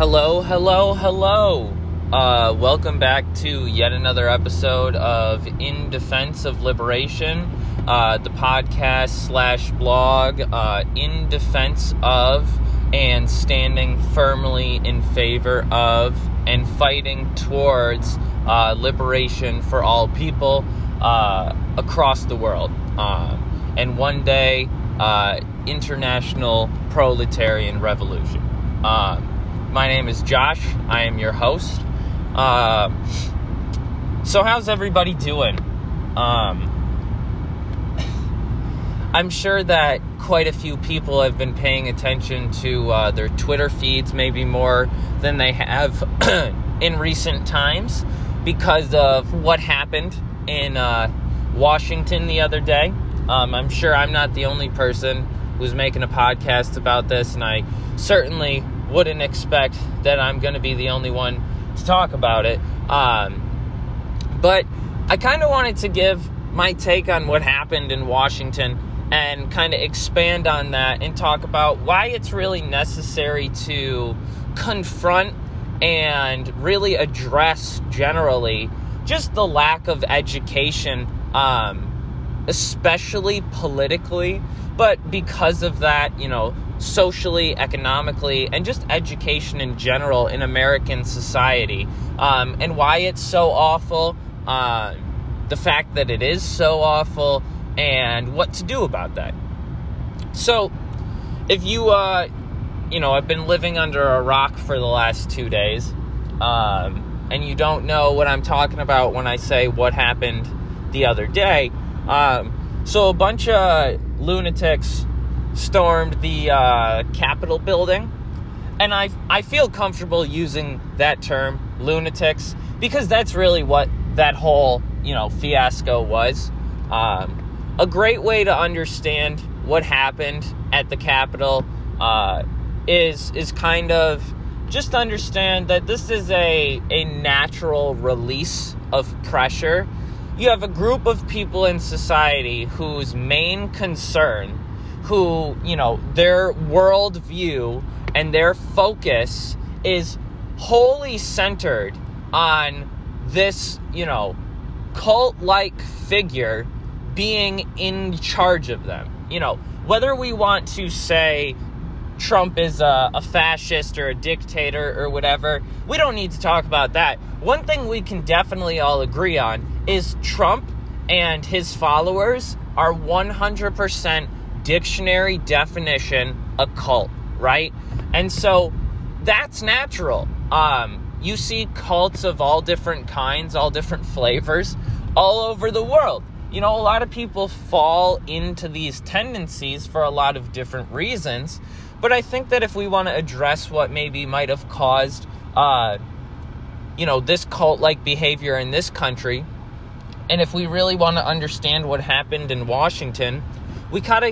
Hello. Welcome back to yet another episode of In Defense of Liberation, the podcast / blog, in defense of and standing firmly in favor of and fighting towards liberation for all people across the world. And one day, international proletarian revolution. My name is Josh. I am your host. So how's everybody doing? I'm sure that quite a few people have been paying attention to their Twitter feeds, maybe more than they have in recent times, because of what happened in Washington the other day. I'm sure I'm not the only person who's making a podcast about this, and I certainly wouldn't expect that I'm going to be the only one to talk about it. But I kind of wanted to give my take on what happened in Washington and kind of expand on that and talk about why it's really necessary to confront and really address generally just the lack of education, especially politically, but because of that, socially, economically, and just education in general in American society, and why it's so awful, the fact that it is so awful, and what to do about that. So, if you, I've been living under a rock for the last 2 days, and you don't know what I'm talking about when I say what happened the other day. So a bunch of lunatics stormed the Capitol building, and I feel comfortable using that term, lunatics, because that's really what that whole fiasco was. A great way to understand what happened at the Capitol is kind of just understand that this is a natural release of pressure. You have a group of people in society whose main concern, who, their worldview and their focus is wholly centered on this, cult-like figure being in charge of them. Whether we want to say Trump is a fascist or a dictator or whatever, we don't need to talk about that. One thing we can definitely all agree on is Trump and his followers are 100% dictionary definition a cult, right? And so that's natural. You see cults of all different kinds, all different flavors, all over the world. A lot of people fall into these tendencies for a lot of different reasons, but I think that if we want to address what maybe might have caused, this cult-like behavior in this country, and if we really want to understand what happened in Washington, we kind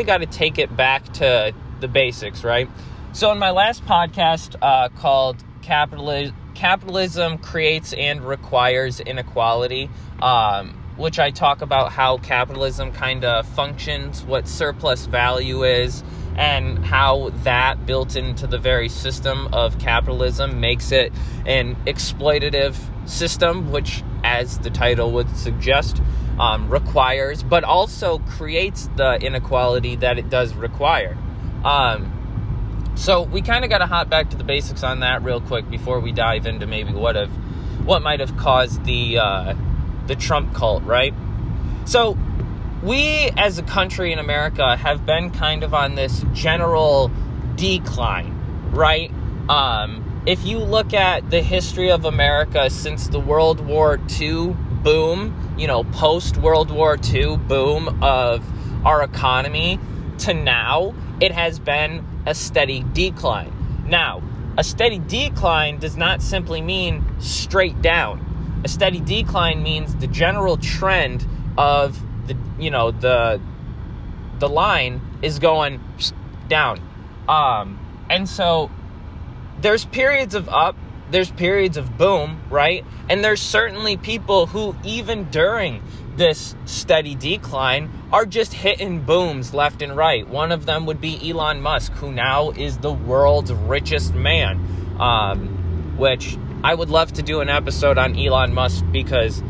of got to take it back to the basics, right? So in my last podcast called Capitalism Creates and Requires Inequality, which I talk about how capitalism kind of functions, what surplus value is, and how that built into the very system of capitalism makes it an exploitative system, which, as the title would suggest, requires, but also creates the inequality that it does require. So we kind of got to hop back to the basics on that real quick before we dive into maybe what might have caused the Trump cult, right? So we as a country in America have been kind of on this general decline, right? If you look at the history of America since the World War II boom, post-World War II boom of our economy to now, it has been a steady decline. Now, a steady decline does not simply mean straight down. A steady decline means the general trend of the line is going down. And so there's periods of up, there's periods of boom, right? And there's certainly people who, even during this steady decline, are just hitting booms left and right. One of them would be Elon Musk, who now is the world's richest man. which I would love to do an episode on Elon Musk, because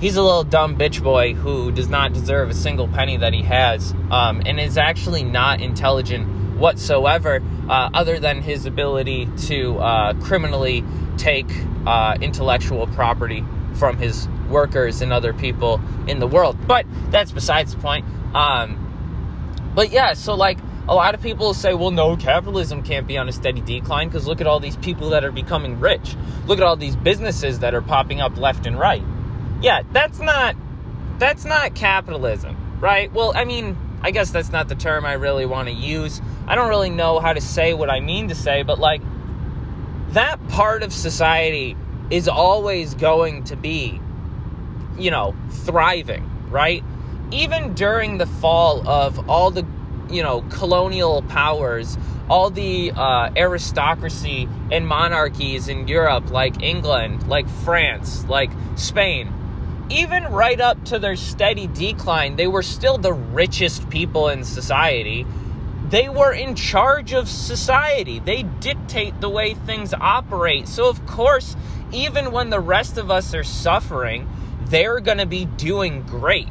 he's a little dumb bitch boy who does not deserve a single penny that he has, and is actually not intelligent whatsoever, other than his ability to criminally take intellectual property from his workers and other people in the world. But that's besides the point. But yeah, so like a lot of people say, well, no, capitalism can't be on a steady decline because look at all these people that are becoming rich. Look at all these businesses that are popping up left and right. Yeah, that's not capitalism, right? Well, I mean, I guess that's not the term I really want to use. I don't really know how to say what I mean to say, but like that part of society is always going to be, you know, thriving, right? Even during the fall of all the, you know, colonial powers, all the aristocracy and monarchies in Europe, like England, like France, like Spain, even right up to their steady decline, they were still the richest people in society. They were in charge of society. They dictate the way things operate. So, of course, even when the rest of us are suffering, they're going to be doing great.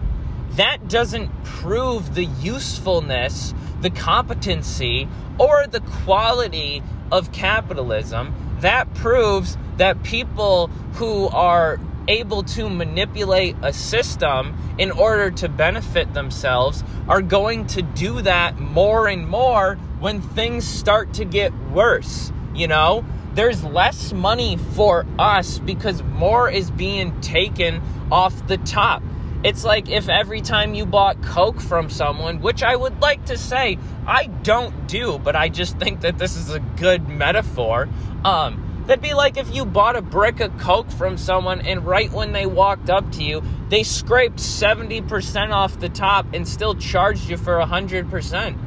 That doesn't prove the usefulness, the competency, or the quality of capitalism. That proves that people who are able to manipulate a system in order to benefit themselves are going to do that more and more when things start to get worse. You know, there's less money for us because more is being taken off the top. It's like if every time you bought Coke from someone, which I would like to say I don't do, but I just think that this is a good metaphor. That'd be like if you bought a brick of Coke from someone and right when they walked up to you, they scraped 70% off the top and still charged you for 100%.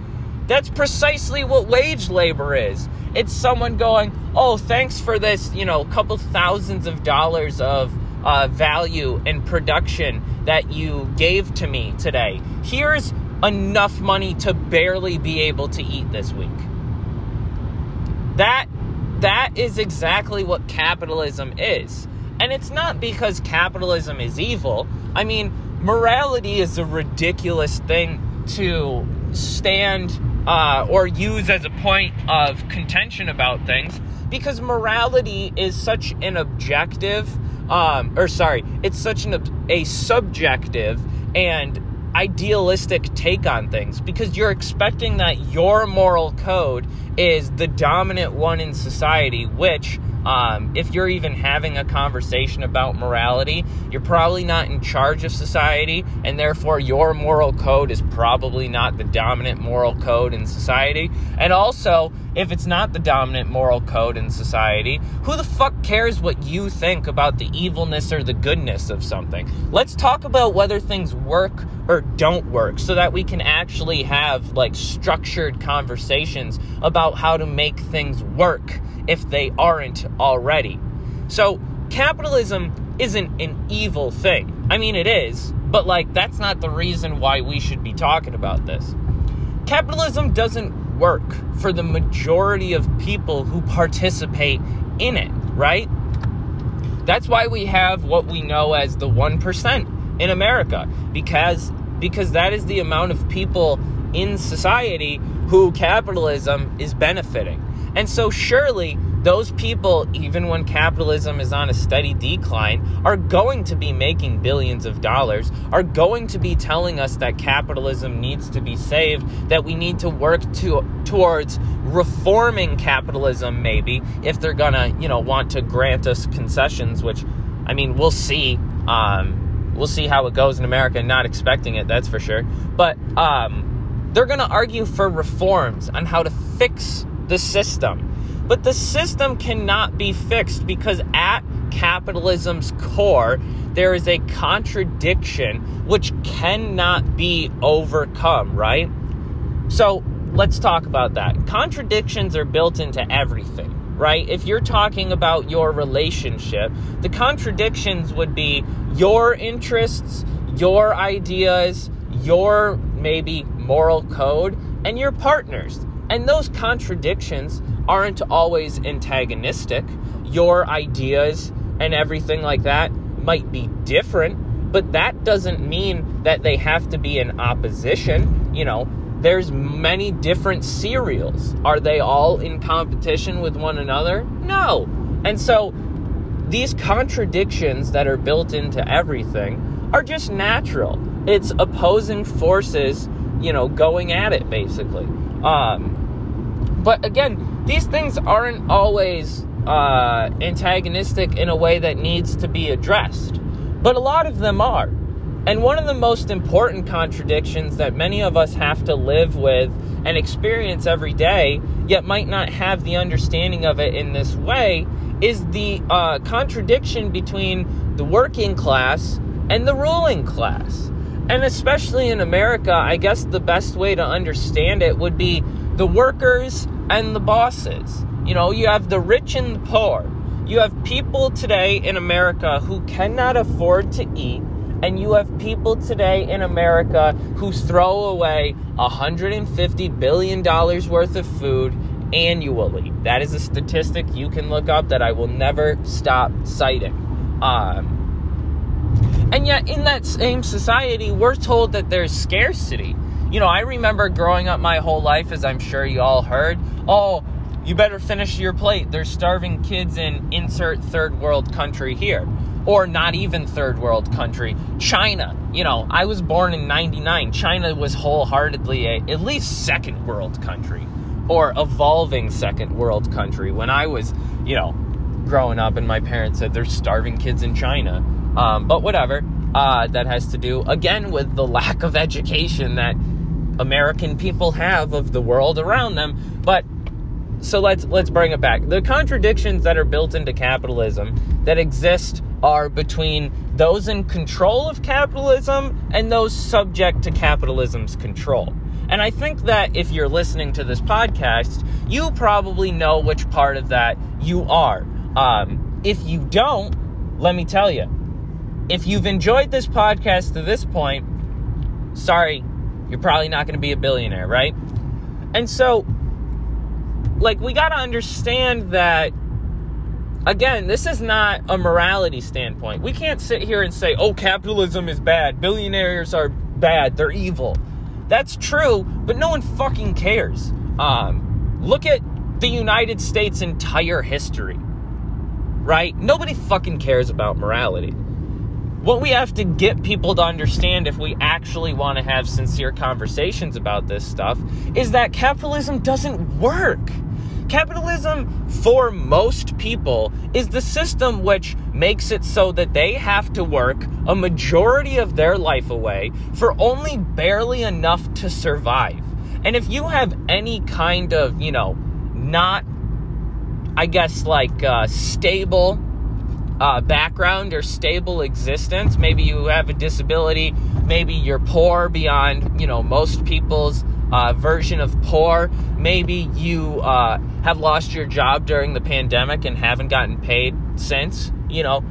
That's precisely what wage labor is. It's someone going, oh, thanks for this, you know, couple thousands of dollars of value and production that you gave to me today. Here's enough money to barely be able to eat this week. That is exactly what capitalism is. And it's not because capitalism is evil. I mean, morality is a ridiculous thing to stand or use as a point of contention about things, because morality is such an objective, it's such a subjective and idealistic take on things, because you're expecting that your moral code is the dominant one in society, which if you're even having a conversation about morality, you're probably not in charge of society, and therefore your moral code is probably not the dominant moral code in society. And also, if it's not the dominant moral code in society, who the fuck cares what you think about the evilness or the goodness of something? Let's talk about whether things work or don't work so that we can actually have like structured conversations about how to make things work if they aren't already. So capitalism isn't an evil thing. I mean, it is, but like that's not the reason why we should be talking about this. Capitalism doesn't work for the majority of people who participate in it, right? That's why we have what we know as the 1% in America, because that is the amount of people in society who capitalism is benefiting. And so surely those people, even when capitalism is on a steady decline, are going to be making billions of dollars, are going to be telling us that capitalism needs to be saved, that we need to work towards reforming capitalism, maybe, if they're gonna, you know, want to grant us concessions, which, I mean, we'll see. We'll see how it goes in America. Not expecting it, that's for sure. But they're going to argue for reforms on how to fix the system. But the system cannot be fixed because at capitalism's core, there is a contradiction which cannot be overcome, right? So let's talk about that. Contradictions are built into everything, right? If you're talking about your relationship, the contradictions would be your interests, your ideas, your maybe moral code, and your partner's. And those contradictions aren't always antagonistic. Your ideas and everything like that might be different, but that doesn't mean that they have to be in opposition. You know, there's many different cereals. Are they all in competition with one another? No. And so these contradictions that are built into everything are just natural. It's opposing forces, you know, going at it basically. But again, these things aren't always antagonistic in a way that needs to be addressed, but a lot of them are. And one of the most important contradictions that many of us have to live with and experience every day, yet might not have the understanding of it in this way, is the contradiction between the working class and the ruling class. And especially in America, I guess the best way to understand it would be the workers and the bosses. You know, you have the rich and the poor. You have people today in America who cannot afford to eat, and you have people today in America who throw away $150 billion worth of food annually. That is a statistic you can look up that I will never stop citing. And yet in that same society, we're told that there's scarcity. You know, I remember growing up my whole life, as I'm sure you all heard, oh, you better finish your plate. There's starving kids in insert third world country here. Or not even third world country, China. You know, I was born in 1999. China was wholeheartedly at least second world country or evolving second world country. When I was, you know, growing up and my parents said there's starving kids in China. But whatever, that has to do, again, with the lack of education that American people have of the world around them. But so let's bring it back. The contradictions that are built into capitalism that exist are between those in control of capitalism and those subject to capitalism's control. And I think that if you're listening to this podcast, you probably know which part of that you are. If you don't, let me tell you. If you've enjoyed this podcast to this point, sorry, you're probably not going to be a billionaire, right? And so, like, we got to understand that, again, this is not a morality standpoint. We can't sit here and say, oh, capitalism is bad, billionaires are bad, they're evil. That's true, but no one fucking cares. Look at the United States' entire history, right? Nobody fucking cares about morality. What we have to get people to understand, if we actually want to have sincere conversations about this stuff, is that capitalism doesn't work. Capitalism, for most people, is the system which makes it so that they have to work a majority of their life away for only barely enough to survive. And if you have any kind of, you know, not, I guess, like stable background or stable existence. Maybe you have a disability. Maybe you're poor beyond, you know, most people's version of poor. Maybe you have lost your job during the pandemic and haven't gotten paid since. You know,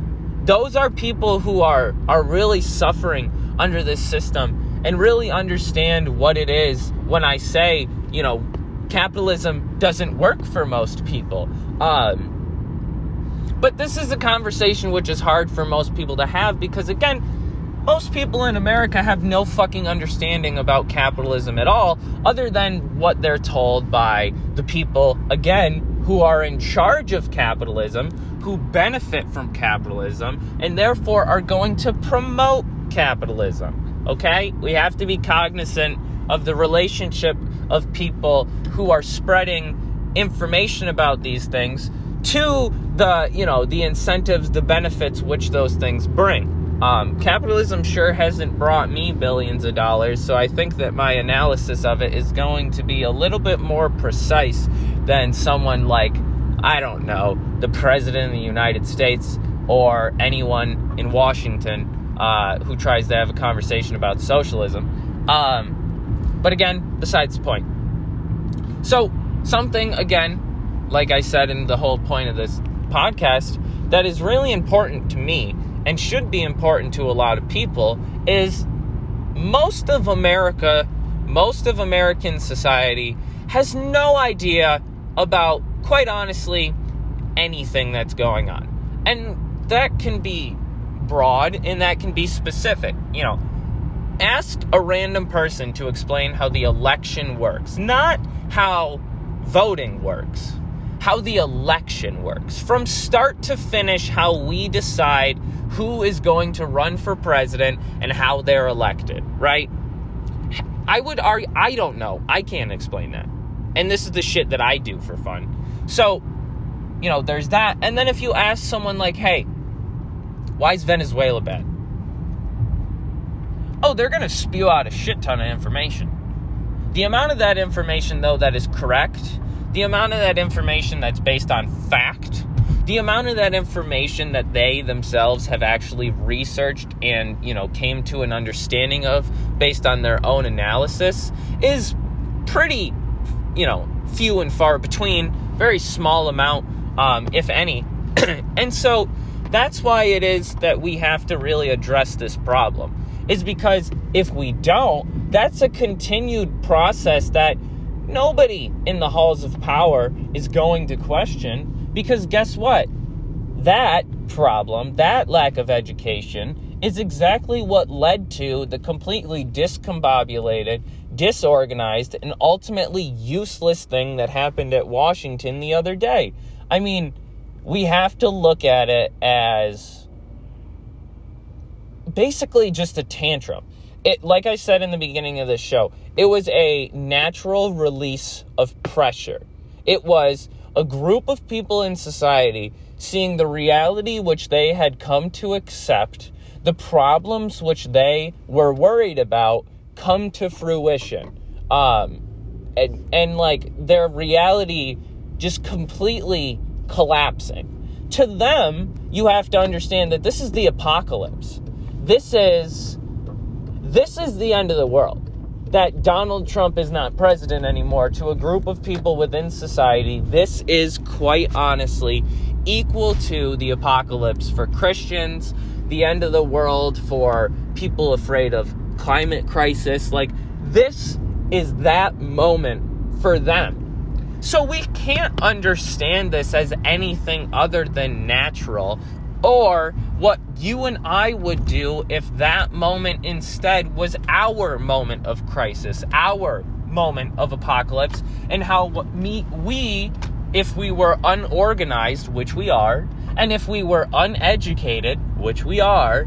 those are people who are really suffering under this system, and really understand what it is when I say, you know, capitalism doesn't work for most people. But this is a conversation which is hard for most people to have because, again, most people in America have no fucking understanding about capitalism at all, other than what they're told by the people, again, who are in charge of capitalism, who benefit from capitalism, and therefore are going to promote capitalism, okay? We have to be cognizant of the relationship of people who are spreading information about these things to the, you know, the incentives, the benefits which those things bring. Capitalism sure hasn't brought me billions of dollars, so I think that my analysis of it is going to be a little bit more precise than someone like, I don't know, the President of the United States or anyone in Washington who tries to have a conversation about socialism. But again, besides the point. So something, again, like I said in the whole point of this podcast, that is really important to me and should be important to a lot of people is most of American society has no idea about, quite honestly, anything that's going on. And that can be broad and that can be specific. You know, ask a random person to explain how the election works, not how voting works, how the election works. From start to finish, how we decide who is going to run for president and how they're elected, right? I would argue, I don't know. I can't explain that. And this is the shit that I do for fun. So, you know, there's that. And then if you ask someone like, hey, why is Venezuela bad? Oh, they're going to spew out a shit ton of information. The amount of that information, though, that is correct, the amount of that information that's based on fact, the amount of that information that they themselves have actually researched and, you know, came to an understanding of based on their own analysis is pretty, you know, few and far between, very small amount, if any. And so that's why it is that we have to really address this problem, is because if we don't, that's a continued process that nobody in the halls of power is going to question. Because guess what? That problem, that lack of education, is exactly what led to the completely discombobulated, disorganized, and ultimately useless thing that happened at Washington the other day. I mean, we have to look at it as basically just a tantrum. It, like I said in the beginning of this show, it was a natural release of pressure. It was a group of people in society seeing the reality which they had come to accept, the problems which they were worried about come to fruition. And like their reality just completely collapsing. To them, you have to understand that this is the apocalypse. This is the end of the world. That Donald Trump is not president anymore, to a group of people within society, this is quite honestly equal to the apocalypse for Christians, the end of the world for people afraid of climate crisis. Like, this is that moment for them. So we can't understand this as anything other than natural, or what you and I would do if that moment instead was our moment of crisis, our moment of apocalypse, and how we, if we were unorganized, which we are, and if we were uneducated, which we are,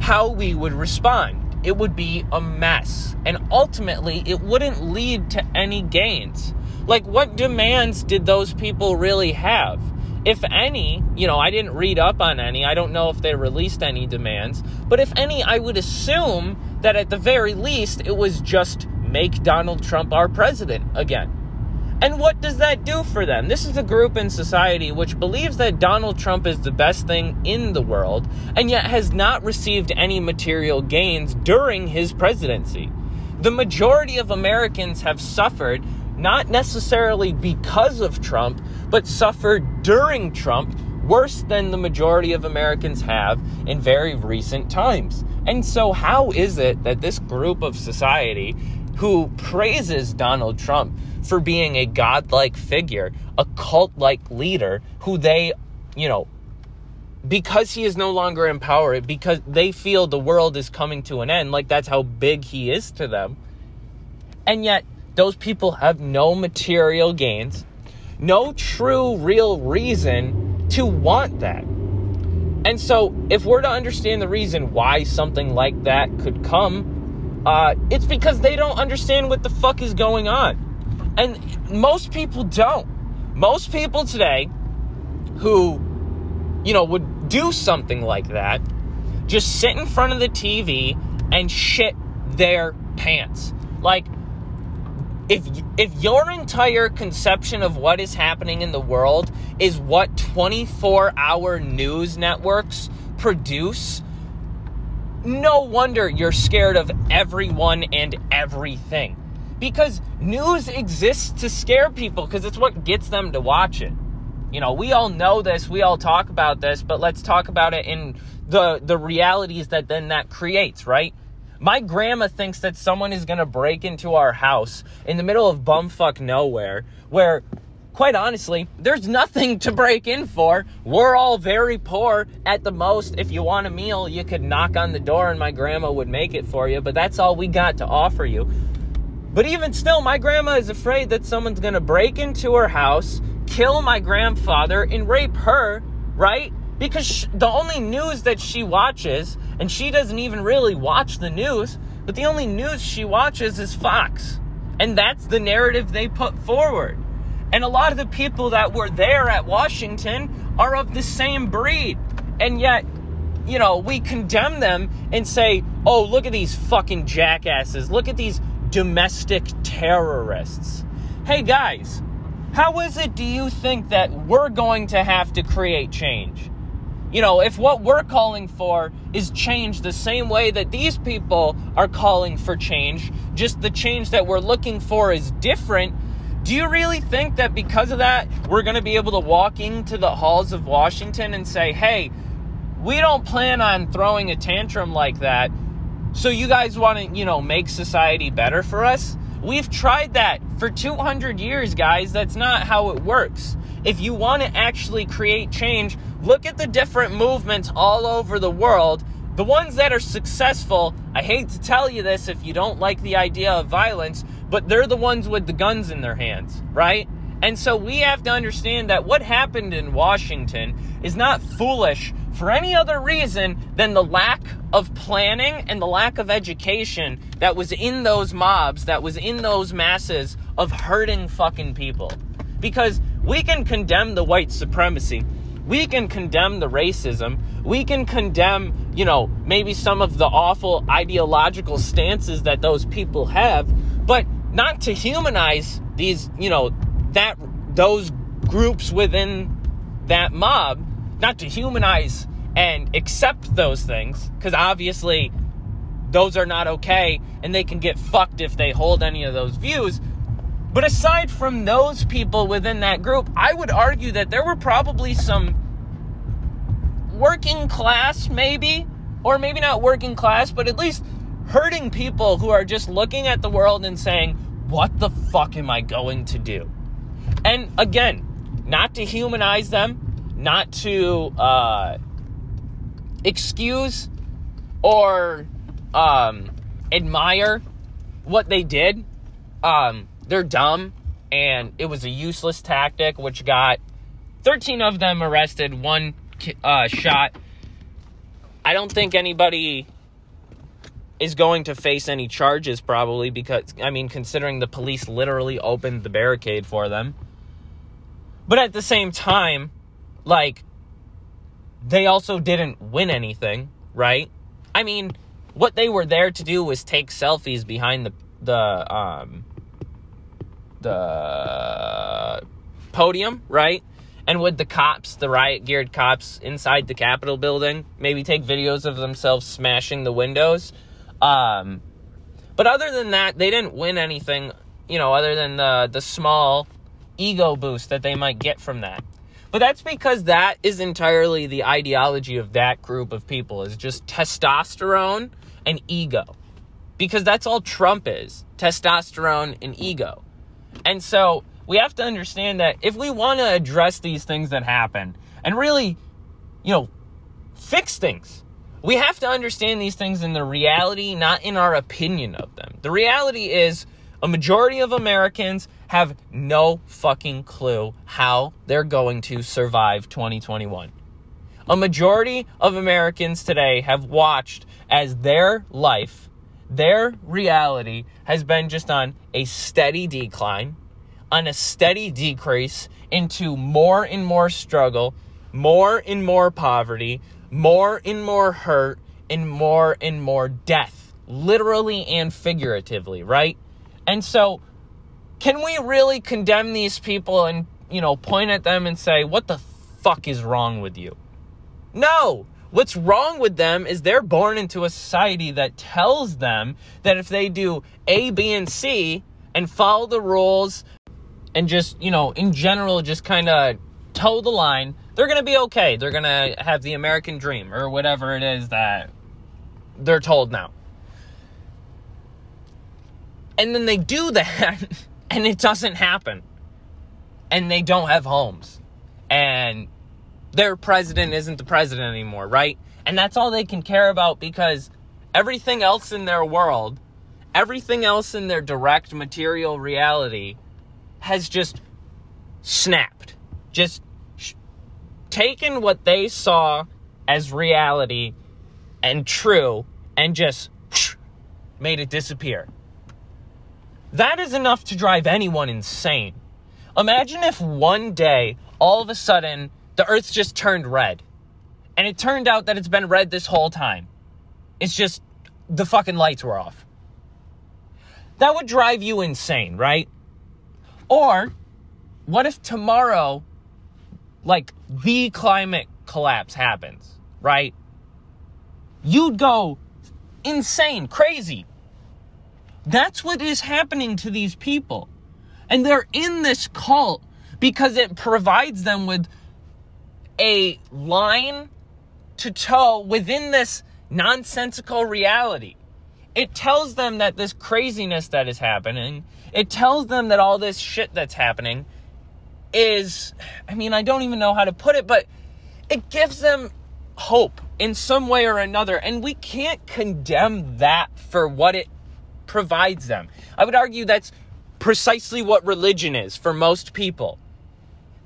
how we would respond. It would be a mess, and ultimately, it wouldn't lead to any gains. Like, what demands did those people really have? If any, you know, I didn't read up on any. I don't know if they released any demands. But if any, I would assume that at the very least, it was just make Donald Trump our president again. And what does that do for them? This is a group in society which believes that Donald Trump is the best thing in the world and yet has not received any material gains during his presidency. The majority of Americans have suffered, not necessarily because of Trump, but suffered during Trump worse than the majority of Americans have in very recent times. And so how is it that this group of society who praises Donald Trump for being a godlike figure, a cult-like leader, who they, you know, because he is no longer in power, because they feel the world is coming to an end, like that's how big he is to them, and yet those people have no material gains, no true, real reason to want that. And so if we're to understand the reason why something like that could come, it's because they don't understand what the fuck is going on. And most people don't. Most people today who, you know, would do something like that just sit in front of the TV and shit their pants. Like, if your entire conception of what is happening in the world is what 24-hour news networks produce, no wonder you're scared of everyone and everything. Because news exists to scare people, because it's what gets them to watch it. You know, we all know this, we all talk about this, but let's talk about it in the realities that then that creates, right? My grandma thinks that someone is going to break into our house in the middle of bumfuck nowhere where, quite honestly, there's nothing to break in for. We're all very poor. At the most, if you want a meal, you could knock on the door and my grandma would make it for you, but that's all we got to offer you. But even still, my grandma is afraid that someone's going to break into her house, kill my grandfather, and rape her, right? Because the only news that she watches, and she doesn't even really watch the news, but the only news she watches is Fox. And that's the narrative they put forward. And a lot of the people that were there at Washington are of the same breed. And yet, you know, we condemn them and say, oh, look at these fucking jackasses. Look at these domestic terrorists. Hey, guys, how is it do you think that we're going to have to create change? You know, if what we're calling for is change the same way that these people are calling for change, just the change that we're looking for is different, do you really think that because of that, we're going to be able to walk into the halls of Washington and say, hey, we don't plan on throwing a tantrum like that, so you guys want to, you know, make society better for us? We've tried that for 200 years, guys. That's not how it works. If you want to actually create change, look at the different movements all over the world. The ones that are successful, I hate to tell you this if you don't like the idea of violence, but they're the ones with the guns in their hands, right? And so we have to understand that what happened in Washington is not foolish for any other reason than the lack of planning and the lack of education that was in those mobs, that was in those masses of hurting fucking people. Because we can condemn the white supremacy. We can condemn the racism. We can condemn, you know, maybe some of the awful ideological stances that those people have, but not to humanize these, you know, that those groups within that mob, not to humanize and accept those things, because obviously those are not okay and they can get fucked if they hold any of those views. But aside from those people within that group, I would argue that there were probably some working class, maybe, or maybe not working class, but at least hurting people who are just looking at the world and saying, what the fuck am I going to do? And again, not to humanize them, not to excuse or admire what they did. They're dumb, and it was a useless tactic, which got 13 of them arrested, one shot. I don't think anybody is going to face any charges, probably, because, I mean, considering the police literally opened the barricade for them. But at the same time, like, they also didn't win anything, right? I mean, what they were there to do was take selfies behind the podium, right? And with the cops, the riot-geared cops inside the Capitol building, maybe take videos of themselves smashing the windows. But other than that, they didn't win anything, you know, other than the small ego boost that they might get from that. But that's because that is entirely the ideology of that group of people, is just testosterone and ego. Because that's all Trump is, testosterone and ego. And so we have to understand that if we want to address these things that happen and really, you know, fix things, we have to understand these things in the reality, not in our opinion of them. The reality is a majority of Americans have no fucking clue how they're going to survive 2021. A majority of Americans today have watched as their life, their reality has been just on a steady decline, on a steady decrease into more and more struggle, more and more poverty, more and more hurt, and more death, literally and figuratively, right? And so can we really condemn these people and, you know, point at them and say, what the fuck is wrong with you? No! What's wrong with them is they're born into a society that tells them that if they do A, B, and C and follow the rules and just, you know, in general, just kind of toe the line, they're going to be okay. They're going to have the American dream or whatever it is that they're told now. And then they do that, and it doesn't happen. And they don't have homes. And their president isn't the president anymore, right? And that's all they can care about, because everything else in their world, everything else in their direct material reality has just snapped. Just taken what they saw as reality and true and just made it disappear. That is enough to drive anyone insane. Imagine if one day, all of a sudden, the earth just turned red. And it turned out that it's been red this whole time. It's just the fucking lights were off. That would drive you insane, right? Or what if tomorrow, like, the climate collapse happens, right? You'd go insane, crazy. That's what is happening to these people. And they're in this cult because it provides them with a line to toe within this nonsensical reality. It tells them that this craziness that is happening, it tells them that all this shit that's happening is, I mean, I don't even know how to put it, but it gives them hope in some way or another, and we can't condemn that for what it provides them. I would argue that's precisely what religion is for most people.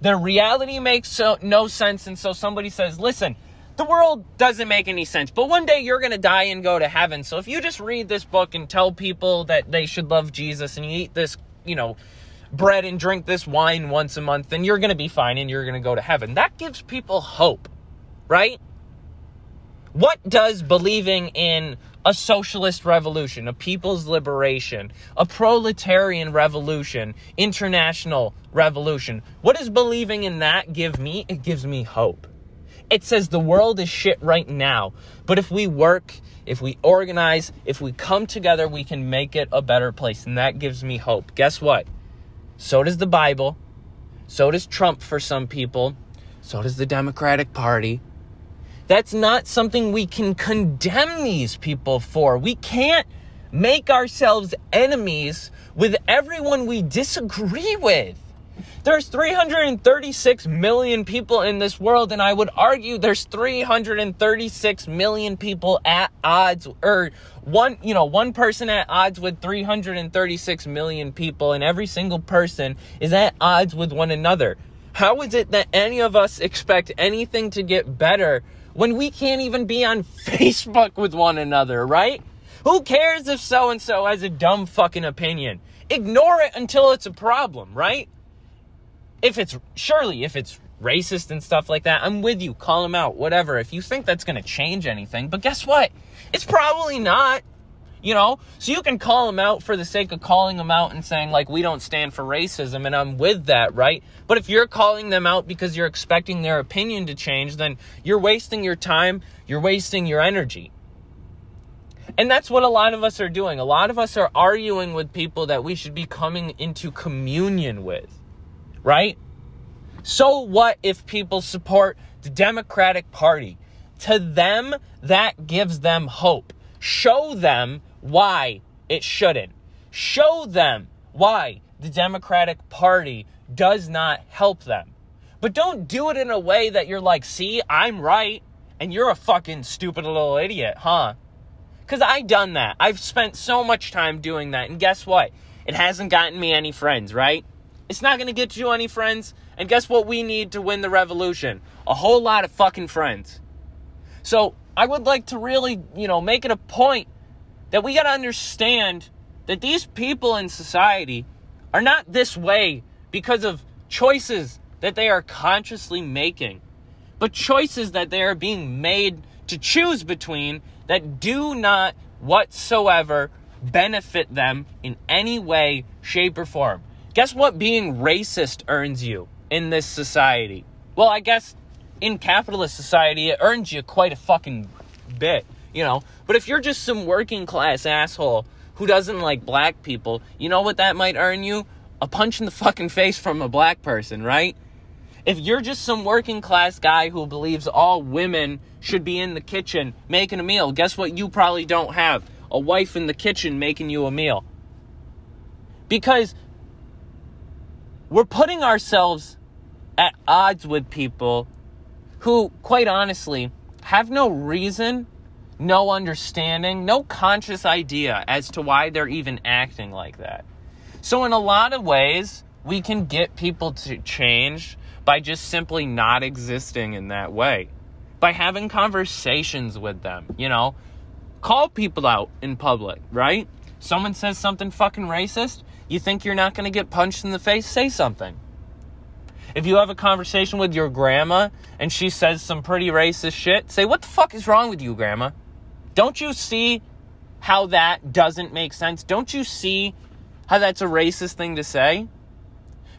The reality makes no sense, and so somebody says, listen, the world doesn't make any sense, but one day you're going to die and go to heaven, so if you just read this book and tell people that they should love Jesus and you eat this, you know, bread and drink this wine once a month, then you're going to be fine and you're going to go to heaven. That gives people hope, right? What does believing in a socialist revolution, a people's liberation, a proletarian revolution, international revolution, what does believing in that give me? It gives me hope. It says the world is shit right now, but if we work, if we organize, if we come together, we can make it a better place, and that gives me hope. Guess what? So does the Bible. So does Trump for some people. So does the Democratic Party. That's not something we can condemn these people for. We can't make ourselves enemies with everyone we disagree with. There's 336 million people in this world, and I would argue there's 336 million people at odds, or one person at odds with 336 million people, and every single person is at odds with one another. How is it that any of us expect anything to get better when we can't even be on Facebook with one another, right? Who cares if so-and-so has a dumb fucking opinion? Ignore it until it's a problem, right? If it's racist and stuff like that, I'm with you. Call them out, whatever. If you think that's going to change anything, but guess what? It's probably not, So you can call them out for the sake of calling them out and saying, like, we don't stand for racism, and I'm with that, right? But if you're calling them out because you're expecting their opinion to change, then you're wasting your time, you're wasting your energy. And that's what a lot of us are doing. A lot of us are arguing with people that we should be coming into communion with, right? So what if people support the Democratic Party? To them, that gives them hope. Show them why it shouldn't. Show them why the Democratic Party does not help them. But don't do it in a way that you're like, see, I'm right, and you're a fucking stupid little idiot, huh? Because I've done that. I've spent so much time doing that, and guess what? It hasn't gotten me any friends, right? It's not going to get you any friends, and guess what we need to win the revolution? A whole lot of fucking friends. So I would like to really, make it a point that we got to understand that these people in society are not this way because of choices that they are consciously making, but choices that they are being made to choose between that do not whatsoever benefit them in any way, shape, or form. Guess what being racist earns you in this society? Well, I guess in capitalist society, it earns you quite a fucking bit, But if you're just some working class asshole who doesn't like black people, you know what that might earn you? A punch in the fucking face from a black person, right? If you're just some working class guy who believes all women should be in the kitchen making a meal, guess what you probably don't have? A wife in the kitchen making you a meal. because we're putting ourselves at odds with people who, quite honestly, have no reason, no understanding, no conscious idea as to why they're even acting like that. So in a lot of ways, we can get people to change by just simply not existing in that way, by having conversations with them, you know. Call people out in public, right? Someone says something fucking racist, you think you're not going to get punched in the face? Say something. If you have a conversation with your grandma and she says some pretty racist shit, say, what the fuck is wrong with you, grandma? Don't you see how that doesn't make sense? Don't you see how that's a racist thing to say?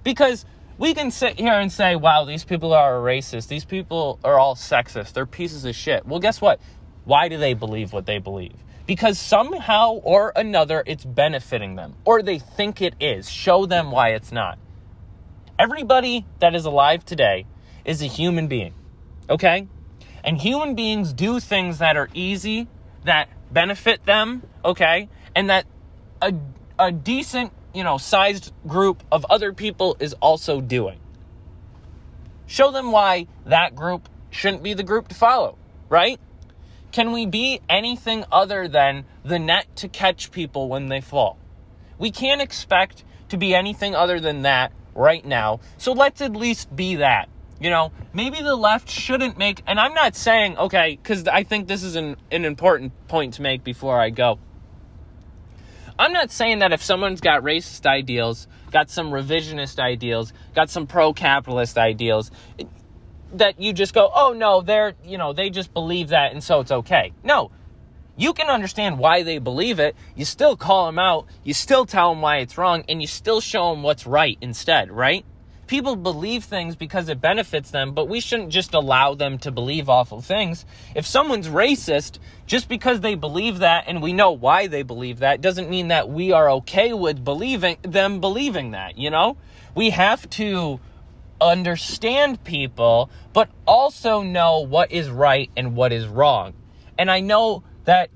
Because we can sit here and say, wow, these people are racist. These people are all sexist. They're pieces of shit. Well, guess what? Why do they believe what they believe? Because somehow or another, it's benefiting them. Or they think it is. Show them why it's not. Everybody that is alive today is a human being, okay? And human beings do things that are easy, that benefit them, okay? And that a decent, you know, sized group of other people is also doing. Show them why that group shouldn't be the group to follow, right? Can we be anything other than the net to catch people when they fall? We can't expect to be anything other than that right now. So let's at least be that. You know, maybe the left shouldn't make, and I'm not saying, okay, because I think this is an important point to make before I go. I'm not saying that if someone's got racist ideals, got some revisionist ideals, got some pro-capitalist ideals, that you just go, oh, no, they're, you know, they just believe that, and so it's okay. No, you can understand why they believe it. You still call them out. You still tell them why it's wrong, and you still show them what's right instead, right? People believe things because it benefits them, but we shouldn't just allow them to believe awful things. If someone's racist, just because they believe that and we know why they believe that doesn't mean that we are okay with believing that, you know? We have to understand people, but also know what is right and what is wrong. And I know that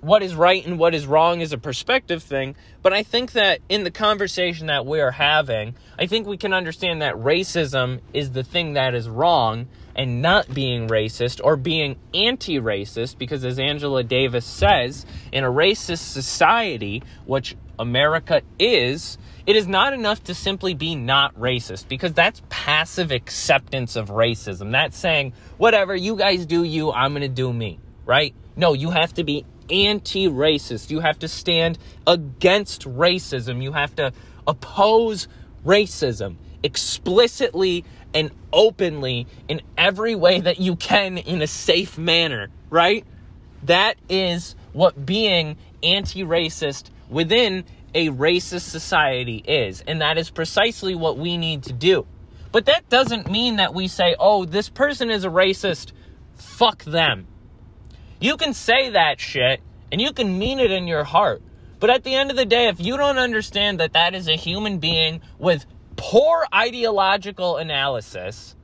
what is right and what is wrong is a perspective thing, but I think that in the conversation that we're having, I think we can understand that racism is the thing that is wrong, and not being racist or being anti-racist, because as Angela Davis says, in a racist society, which America is, it is not enough to simply be not racist, because that's passive acceptance of racism. That's saying, whatever, you guys do you, I'm going to do me, right? No, you have to be anti-racist. You have to stand against racism. You have to oppose racism explicitly and openly in every way that you can in a safe manner, right? That is what being anti-racist within a racist society is, and that is precisely what we need to do. But that doesn't mean that we say, oh, this person is a racist, fuck them. You can say that shit, and you can mean it in your heart. But at the end of the day, if you don't understand that that is a human being with poor ideological analysis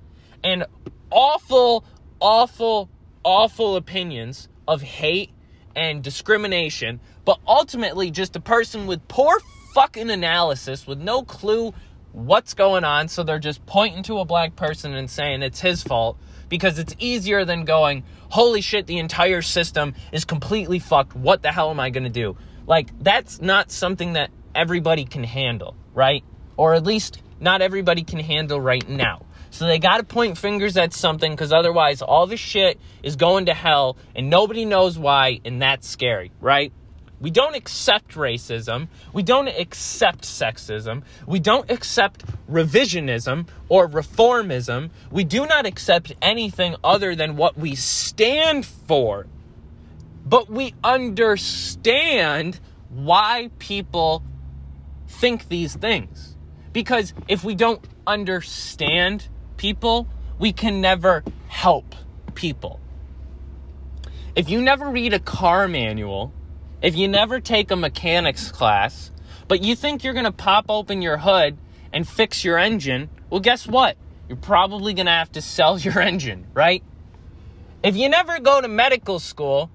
and awful, awful, awful opinions of hate and discrimination, but ultimately just a person with poor fucking analysis with no clue what's going on, so they're just pointing to a black person and saying it's his fault, because it's easier than going, holy shit, the entire system is completely fucked. What the hell am I going to do? Like, that's not something that everybody can handle, right? Or at least not everybody can handle right now. So they got to point fingers at something, because otherwise all this shit is going to hell and nobody knows why, and that's scary, right? We don't accept racism. We don't accept sexism. We don't accept revisionism or reformism. We do not accept anything other than what we stand for. But we understand why people think these things. Because if we don't understand people, we can never help people. If you never read a car manual, if you never take a mechanics class, but you think you're going to pop open your hood and fix your engine, well, guess what? You're probably going to have to sell your engine, right? If you never go to medical school,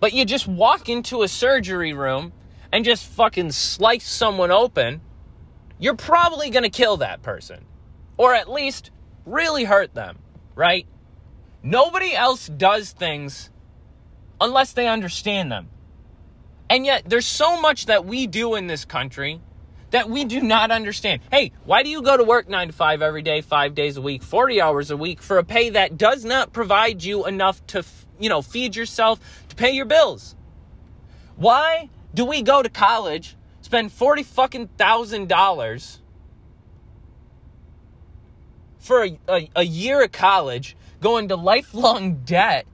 but you just walk into a surgery room and just fucking slice someone open, you're probably going to kill that person, or at least really hurt them, right? Nobody else does things unless they understand them. And yet there's so much that we do in this country that we do not understand. Hey, why do you go to work 9 to 5 every day, 5 days a week, 40 hours a week for a pay that does not provide you enough to, feed yourself, to pay your bills? Why do we go to college, spend $40,000 for a year of college, go into lifelong debt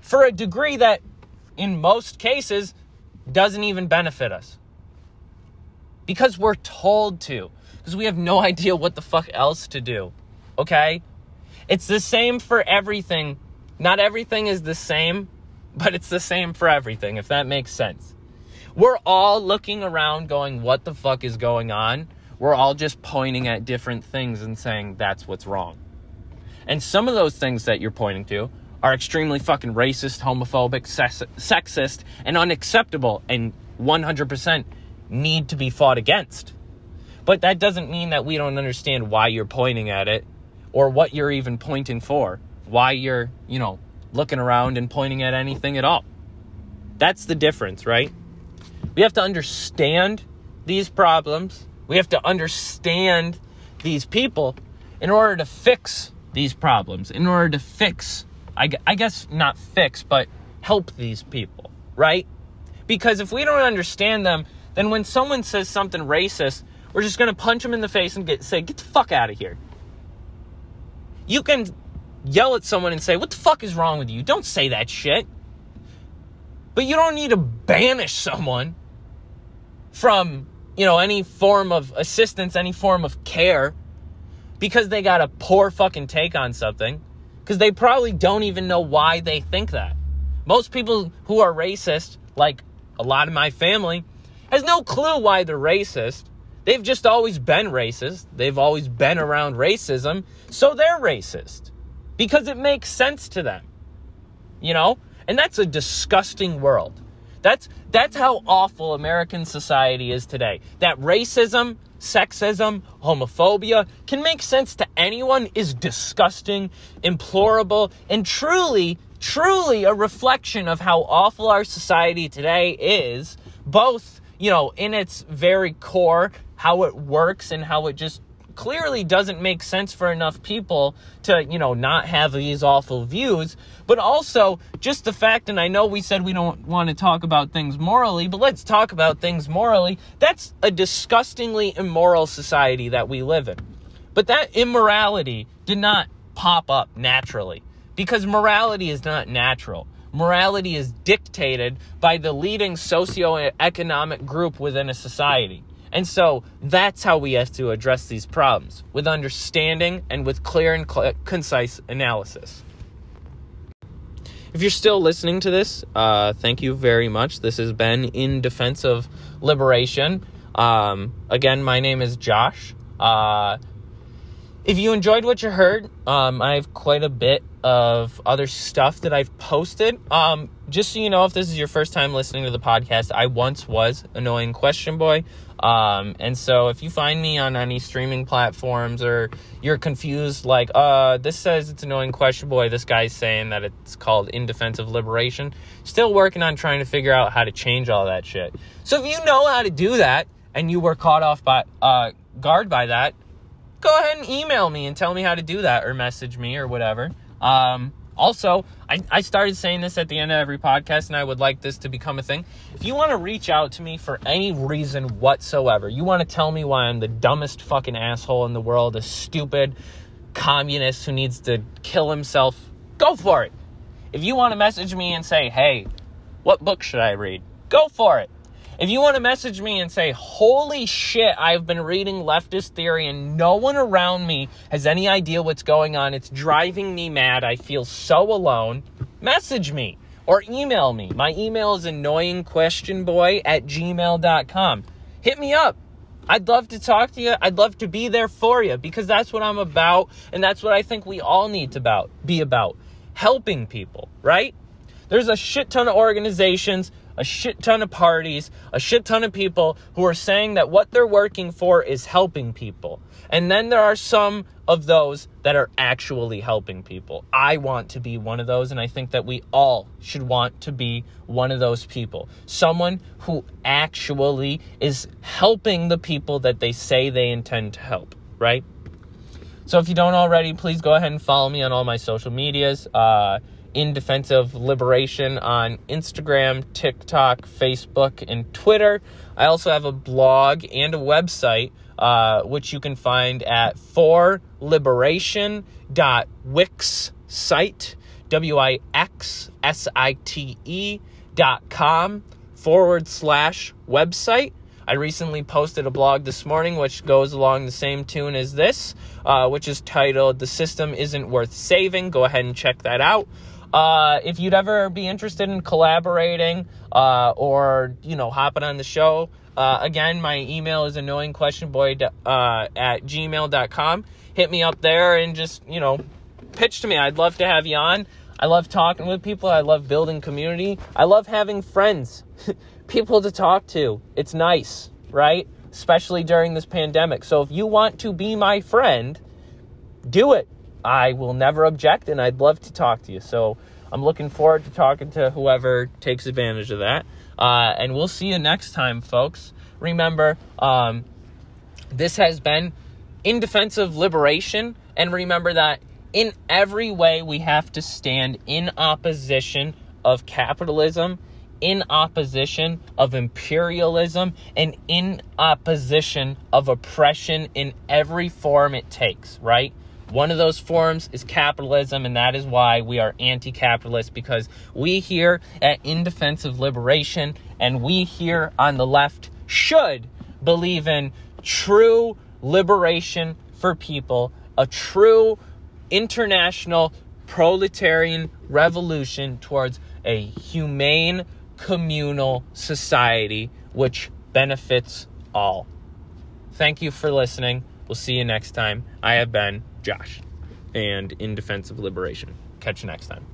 for a degree that in most cases doesn't even benefit us? Because we're told to. Because we have no idea what the fuck else to do. Okay? It's the same for everything. Not everything is the same, but it's the same for everything, if that makes sense. We're all looking around going, what the fuck is going on? We're all just pointing at different things and saying, that's what's wrong. And some of those things that you're pointing to are extremely fucking racist, homophobic, sexist, and unacceptable, and 100% need to be fought against. But that doesn't mean that we don't understand why you're pointing at it or what you're even pointing for, why you're, looking around and pointing at anything at all. That's the difference, right? We have to understand these problems. We have to understand these people in order to fix these problems, in order to fix, I guess not fix, but help these people, right? Because if we don't understand them, then when someone says something racist, we're just going to punch them in the face and say, get the fuck out of here. You can yell at someone and say, what the fuck is wrong with you? Don't say that shit. But you don't need to banish someone from, any form of assistance, any form of care, because they got a poor fucking take on something, because they probably don't even know why they think that. Most people who are racist, like a lot of my family, has no clue why they're racist. They've just always been racist. They've always been around racism, so they're racist because it makes sense to them, And that's a disgusting world. That's how awful American society is today. That racism, sexism, homophobia can make sense to anyone is disgusting, implorable, and truly a reflection of how awful our society today is, both, in its very core, how it works and how it just clearly doesn't make sense for enough people to, not have these awful views, but also just the fact, and I know we said we don't want to talk about things morally, but let's talk about things morally. That's a disgustingly immoral society that we live in. But that immorality did not pop up naturally, because morality is not natural. Morality is dictated by the leading socioeconomic group within a society. And so that's how we have to address these problems, with understanding and with clear and concise analysis. If you're still listening to this, thank you very much. This has been In Defense of Liberation. Again, my name is Josh. If you enjoyed what you heard, I have quite a bit of other stuff that I've posted. Just so you know, if this is your first time listening to the podcast, I once was Annoying Question Boy. And so if you find me on any streaming platforms or you're confused, like, this says it's Annoying Question Boy, this guy's saying that it's called In Defense of Liberation, still working on trying to figure out how to change all that shit. So if you know how to do that and you were caught off by, guard by that, go ahead and email me and tell me how to do that, or message me or whatever. Also, I started saying this at the end of every podcast, and I would like this to become a thing. If you want to reach out to me for any reason whatsoever, you want to tell me why I'm the dumbest fucking asshole in the world, a stupid communist who needs to kill himself, go for it. If you want to message me and say, hey, what book should I read? Go for it. If you want to message me and say, holy shit, I've been reading leftist theory and no one around me has any idea what's going on, it's driving me mad, I feel so alone, message me or email me. My email is annoyingquestionboy@gmail.com. Hit me up. I'd love to talk to you. I'd love to be there for you, because that's what I'm about, and that's what I think we all need to be about, helping people, right? There's a shit ton of organizations a shit ton of parties, a shit ton of people who are saying that what they're working for is helping people. And then there are some of those that are actually helping people. I want to be one of those, and I think that we all should want to be one of those people. Someone who actually is helping the people that they say they intend to help, right? So if you don't already, please go ahead and follow me on all my social medias. In Defense of Liberation on Instagram, TikTok, Facebook, and Twitter. I also have a blog and a website, which you can find at forliberation.wixsite, wixsite.com/website. I recently posted a blog this morning, which goes along the same tune as this, which is titled, The System Isn't Worth Saving. Go ahead and check that out. If you'd ever be interested in collaborating or, you know, hopping on the show, again, my email is annoyingquestionboy at gmail.com. Hit me up there and just, you know, pitch to me. I'd love to have you on. I love talking with people. I love building community. I love having friends, people to talk to. It's nice, right? Especially during this pandemic. So if you want to be my friend, do it. I will never object, and I'd love to talk to you. So I'm looking forward to talking to whoever takes advantage of that. And we'll see you next time, folks. Remember, this has been In Defense of Liberation. And remember that in every way, we have to stand in opposition of capitalism, in opposition of imperialism, and in opposition of oppression in every form it takes, right? One of those forms is capitalism, and that is why we are anti-capitalist, because we here at In Defense of Liberation and we here on the left should believe in true liberation for people, a true international proletarian revolution towards a humane communal society which benefits all. Thank you for listening. We'll see you next time. I have been Josh, and In Defense of Liberation. Catch you next time.